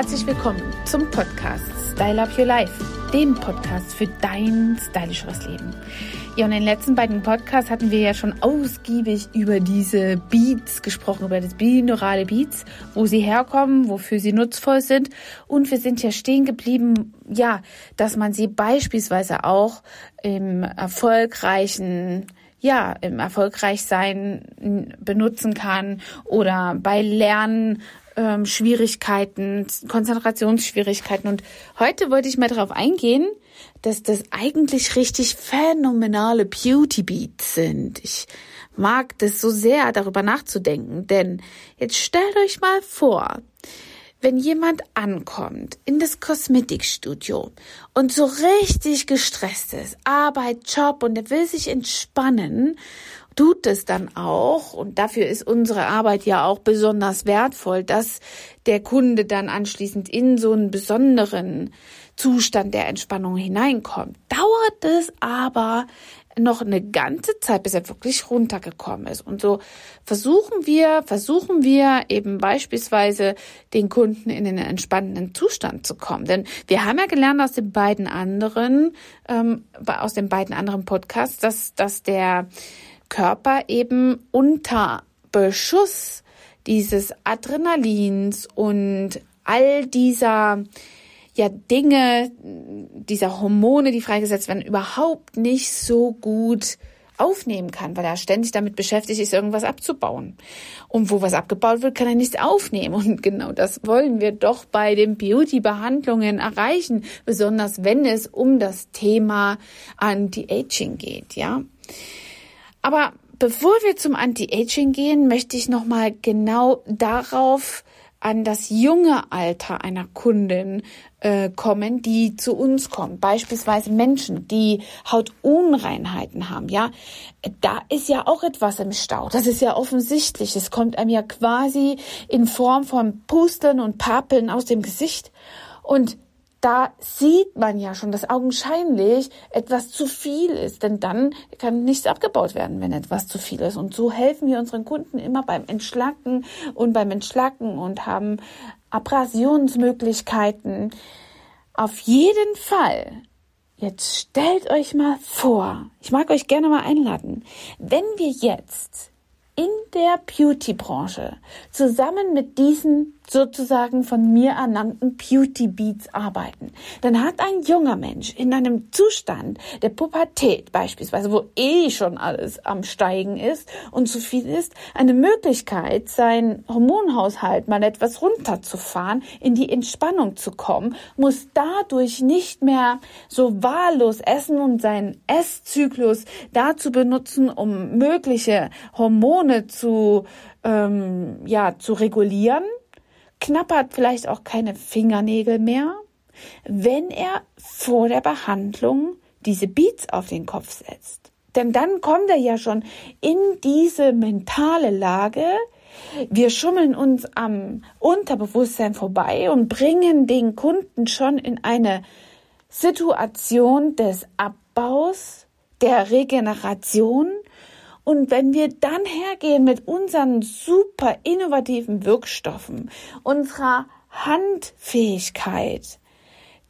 Herzlich willkommen zum Podcast Style Up Your Life, dem Podcast für dein stylischeres Leben. Ja, und in den letzten beiden Podcasts hatten wir ja schon ausgiebig über diese Beads gesprochen, über das binaurale Beads, wo sie herkommen, wofür sie nutzvoll sind. Und wir sind ja stehen geblieben, ja, dass man sie beispielsweise auch im Erfolgreichsein benutzen kann oder bei Lernschwierigkeiten, Konzentrationsschwierigkeiten. Und heute wollte ich mal darauf eingehen, dass das eigentlich richtig phänomenale Beauty Beads sind. Ich mag das so sehr, darüber nachzudenken, denn jetzt stellt euch mal vor, wenn jemand ankommt in das Kosmetikstudio und so richtig gestresst ist, Arbeit, Job, und er will sich entspannen, tut es dann auch, und dafür ist unsere Arbeit ja auch besonders wertvoll, dass der Kunde dann anschließend in so einen besonderen Zustand der Entspannung hineinkommt. Dauert es aber noch eine ganze Zeit, bis er wirklich runtergekommen ist. Und so versuchen wir eben beispielsweise den Kunden in den entspannenden Zustand zu kommen. Denn wir haben ja gelernt aus den beiden anderen, Podcasts, dass der Körper eben unter Beschuss dieses Adrenalins und all dieser Dinge, dieser Hormone, die freigesetzt werden, überhaupt nicht so gut aufnehmen kann, weil er ständig damit beschäftigt ist, irgendwas abzubauen. Und wo was abgebaut wird, kann er nichts aufnehmen. Und genau das wollen wir doch bei den Beauty-Behandlungen erreichen, besonders wenn es um das Thema Anti-Aging geht, ja. Aber bevor wir zum Anti-Aging gehen, möchte ich nochmal genau darauf an das junge Alter einer Kundin kommen, die zu uns kommt. Beispielsweise Menschen, die Hautunreinheiten haben, ja. Da ist ja auch etwas im Stau. Das ist ja offensichtlich. Es kommt einem ja quasi in Form von Pusteln und Papeln aus dem Gesicht. Und da sieht man ja schon, dass augenscheinlich etwas zu viel ist, denn dann kann nichts abgebaut werden, wenn etwas zu viel ist. Und so helfen wir unseren Kunden immer beim Entschlacken und haben Abrasionsmöglichkeiten. Auf jeden Fall, jetzt stellt euch mal vor, ich mag euch gerne mal einladen, wenn wir jetzt in der Beauty-Branche zusammen mit diesen sozusagen von mir ernannten Beauty-Beads arbeiten, dann hat ein junger Mensch in einem Zustand der Pubertät beispielsweise, wo schon alles am Steigen ist und zu viel ist, eine Möglichkeit, seinen Hormonhaushalt mal etwas runterzufahren, in die Entspannung zu kommen, muss dadurch nicht mehr so wahllos essen und seinen Esszyklus dazu benutzen, um mögliche Hormone zu regulieren, knappert vielleicht auch keine Fingernägel mehr, wenn er vor der Behandlung diese Beads auf den Kopf setzt. Denn dann kommt er ja schon in diese mentale Lage, wir schummeln uns am Unterbewusstsein vorbei und bringen den Kunden schon in eine Situation des Abbaus, der Regeneration. Und wenn wir dann hergehen mit unseren super innovativen Wirkstoffen, unserer Handfähigkeit,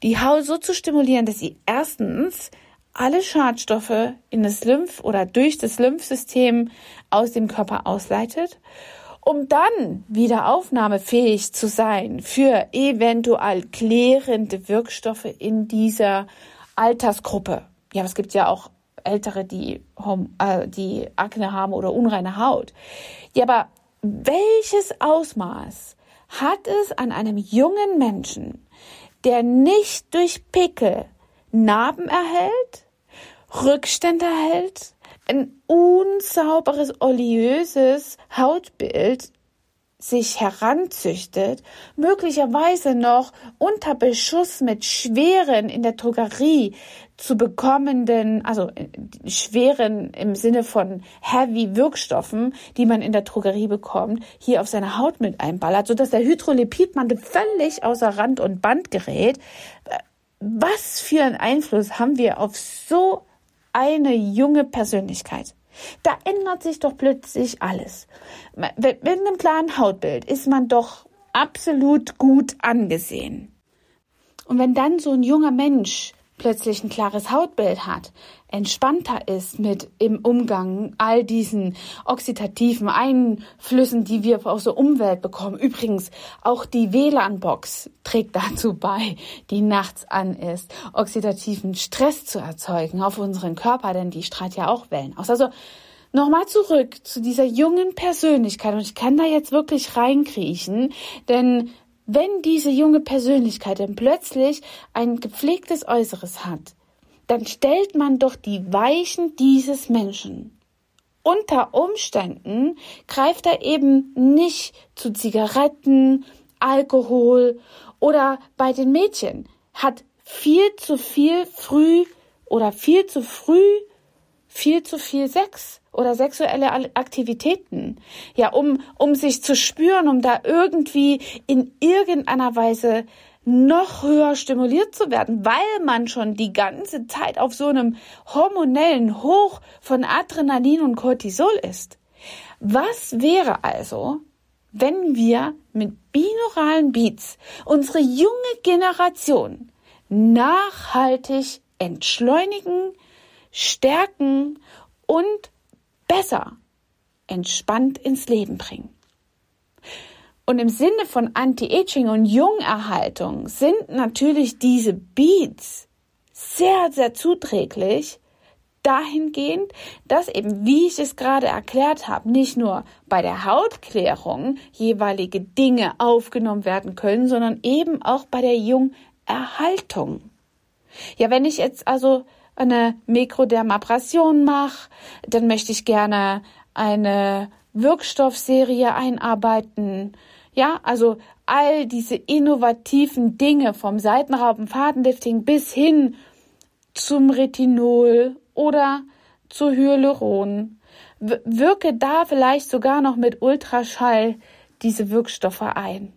die Haut so zu stimulieren, dass sie erstens alle Schadstoffe in das Lymph oder durch das Lymphsystem aus dem Körper ausleitet, um dann wieder aufnahmefähig zu sein für eventuell klärende Wirkstoffe in dieser Altersgruppe. Ja, es gibt ja auch Ältere, die Akne haben oder unreine Haut. Ja, aber welches Ausmaß hat es an einem jungen Menschen, der nicht durch Pickel Narben erhält, Rückstände erhält, ein unsauberes, oleöses Hautbild sich heranzüchtet, möglicherweise noch unter Beschuss mit schweren in der Drogerie zu bekommenden, also schweren im Sinne von heavy Wirkstoffen, die man in der Drogerie bekommt, hier auf seine Haut mit einballert, sodass der Hydrolipidmantel völlig außer Rand und Band gerät. Was für einen Einfluss haben wir auf so eine junge Persönlichkeit? Da ändert sich doch plötzlich alles. Mit einem klaren Hautbild ist man doch absolut gut angesehen. Und wenn dann so ein junger Mensch plötzlich ein klares Hautbild hat, entspannter ist mit im Umgang all diesen oxidativen Einflüssen, die wir aus der Umwelt bekommen. Übrigens, auch die WLAN-Box trägt dazu bei, die nachts an ist, oxidativen Stress zu erzeugen auf unseren Körper, denn die strahlt ja auch Wellen aus. Also nochmal zurück zu dieser jungen Persönlichkeit, und ich kann da jetzt wirklich reinkriechen, denn wenn diese junge Persönlichkeit dann plötzlich ein gepflegtes Äußeres hat, dann stellt man doch die Weichen dieses Menschen. Unter Umständen greift er eben nicht zu Zigaretten, Alkohol oder bei den Mädchen, hat viel zu viel Sex oder sexuelle Aktivitäten, ja, um sich zu spüren, um da irgendwie in irgendeiner Weise noch höher stimuliert zu werden, weil man schon die ganze Zeit auf so einem hormonellen Hoch von Adrenalin und Cortisol ist. Was wäre also, wenn wir mit binauralen Beats unsere junge Generation nachhaltig entschleunigen, stärken und besser entspannt ins Leben bringen? Und im Sinne von Anti-Aging und Jungerhaltung sind natürlich diese Beats sehr, sehr zuträglich dahingehend, dass eben, wie ich es gerade erklärt habe, nicht nur bei der Hautklärung jeweilige Dinge aufgenommen werden können, sondern eben auch bei der Jungerhaltung. Ja, wenn ich jetzt also eine Mikrodermabrasion mache, dann möchte ich gerne eine Wirkstoffserie einarbeiten. Ja, also all diese innovativen Dinge vom Seitenraupenfadenlifting bis hin zum Retinol oder zu Hyaluron. Wirke da vielleicht sogar noch mit Ultraschall diese Wirkstoffe ein.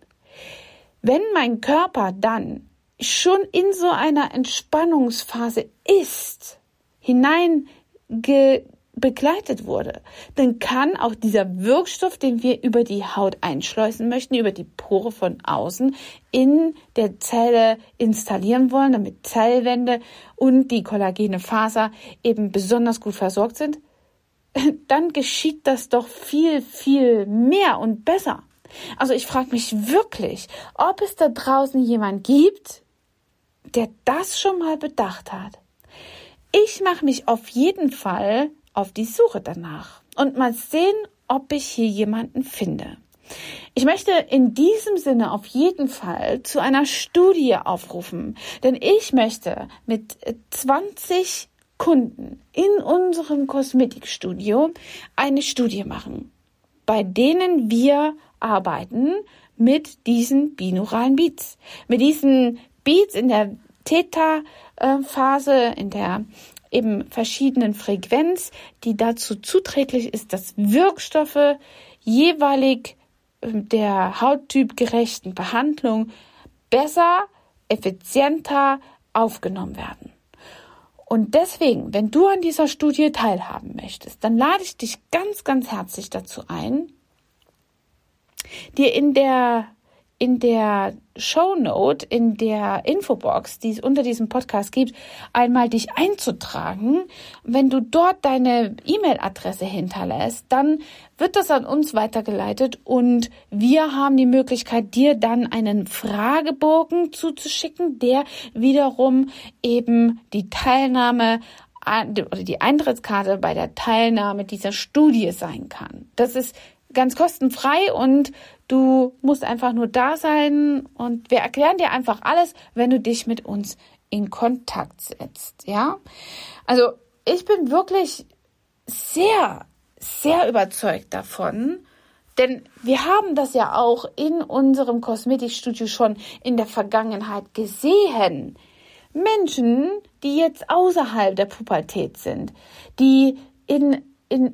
Wenn mein Körper dann schon in so einer Entspannungsphase ist, begleitet wurde, dann kann auch dieser Wirkstoff, den wir über die Haut einschleusen möchten, über die Pore von außen in der Zelle installieren wollen, damit Zellwände und die Kollagenefaser eben besonders gut versorgt sind, dann geschieht das doch viel, viel mehr und besser. Also ich frage mich wirklich, ob es da draußen jemand gibt, der das schon mal bedacht hat. Ich mache mich auf jeden Fall auf die Suche danach und mal sehen, ob ich hier jemanden finde. Ich möchte in diesem Sinne auf jeden Fall zu einer Studie aufrufen, denn ich möchte mit 20 Kunden in unserem Kosmetikstudio eine Studie machen, bei denen wir arbeiten mit diesen binauralen Beats. Mit diesen Beats in der Theta-Phase, in der eben verschiedenen Frequenz, die dazu zuträglich ist, dass Wirkstoffe jeweilig der hauttypgerechten Behandlung besser, effizienter aufgenommen werden. Und deswegen, wenn du an dieser Studie teilhaben möchtest, dann lade ich dich ganz, ganz herzlich dazu ein, dir in der Shownote, in der Infobox, die es unter diesem Podcast gibt, einmal dich einzutragen. Wenn du dort deine E-Mail-Adresse hinterlässt, dann wird das an uns weitergeleitet und wir haben die Möglichkeit, dir dann einen Fragebogen zuzuschicken, der wiederum eben die Teilnahme oder die Eintrittskarte bei der Teilnahme dieser Studie sein kann. Das ist ganz kostenfrei und du musst einfach nur da sein und wir erklären dir einfach alles, wenn du dich mit uns in Kontakt setzt, ja? Also ich bin wirklich sehr, sehr überzeugt davon, denn wir haben das ja auch in unserem Kosmetikstudio schon in der Vergangenheit gesehen. Menschen, die jetzt außerhalb der Pubertät sind, die in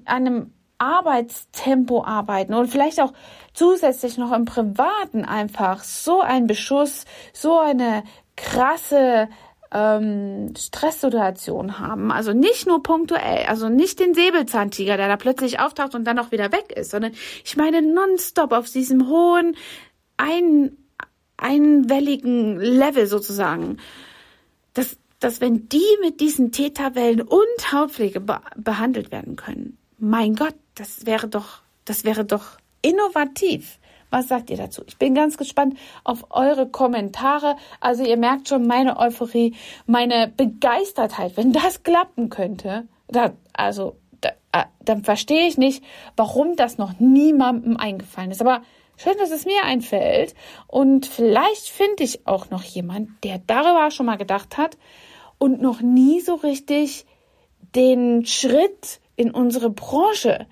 einem Arbeitstempo arbeiten und vielleicht auch zusätzlich noch im Privaten einfach so ein Beschuss, so eine krasse Stresssituation haben. Also nicht nur punktuell, also nicht den Säbelzahntiger, der da plötzlich auftaucht und dann auch wieder weg ist, sondern ich meine nonstop auf diesem hohen einwelligen Level sozusagen, dass wenn die mit diesen Theta-Wellen und Hautpflege behandelt werden können, mein Gott, das wäre doch innovativ. Was sagt ihr dazu? Ich bin ganz gespannt auf eure Kommentare. Also ihr merkt schon meine Euphorie, meine Begeistertheit. Wenn das klappen könnte, dann verstehe ich nicht, warum das noch niemandem eingefallen ist. Aber schön, dass es mir einfällt. Und vielleicht finde ich auch noch jemand, der darüber schon mal gedacht hat und noch nie so richtig den Schritt in unsere Branche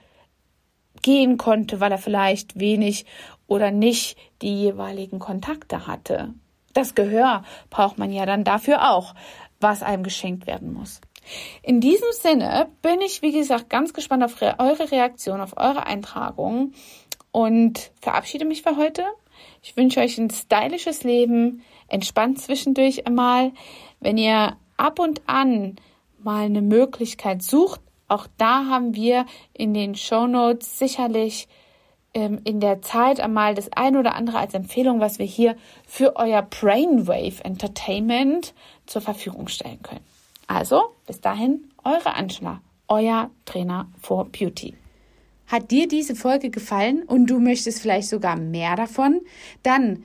gehen konnte, weil er vielleicht wenig oder nicht die jeweiligen Kontakte hatte. Das Gehör braucht man ja dann dafür auch, was einem geschenkt werden muss. In diesem Sinne bin ich, wie gesagt, ganz gespannt auf eure Reaktion, auf eure Eintragungen und verabschiede mich für heute. Ich wünsche euch ein stylisches Leben, entspannt zwischendurch einmal. Wenn ihr ab und an mal eine Möglichkeit sucht, auch da haben wir in den Shownotes sicherlich in der Zeit einmal das ein oder andere als Empfehlung, was wir hier für euer Brainwave Entertainment zur Verfügung stellen können. Also, bis dahin, eure Anschla, euer Trainer for Beauty. Hat dir diese Folge gefallen und du möchtest vielleicht sogar mehr davon? Dann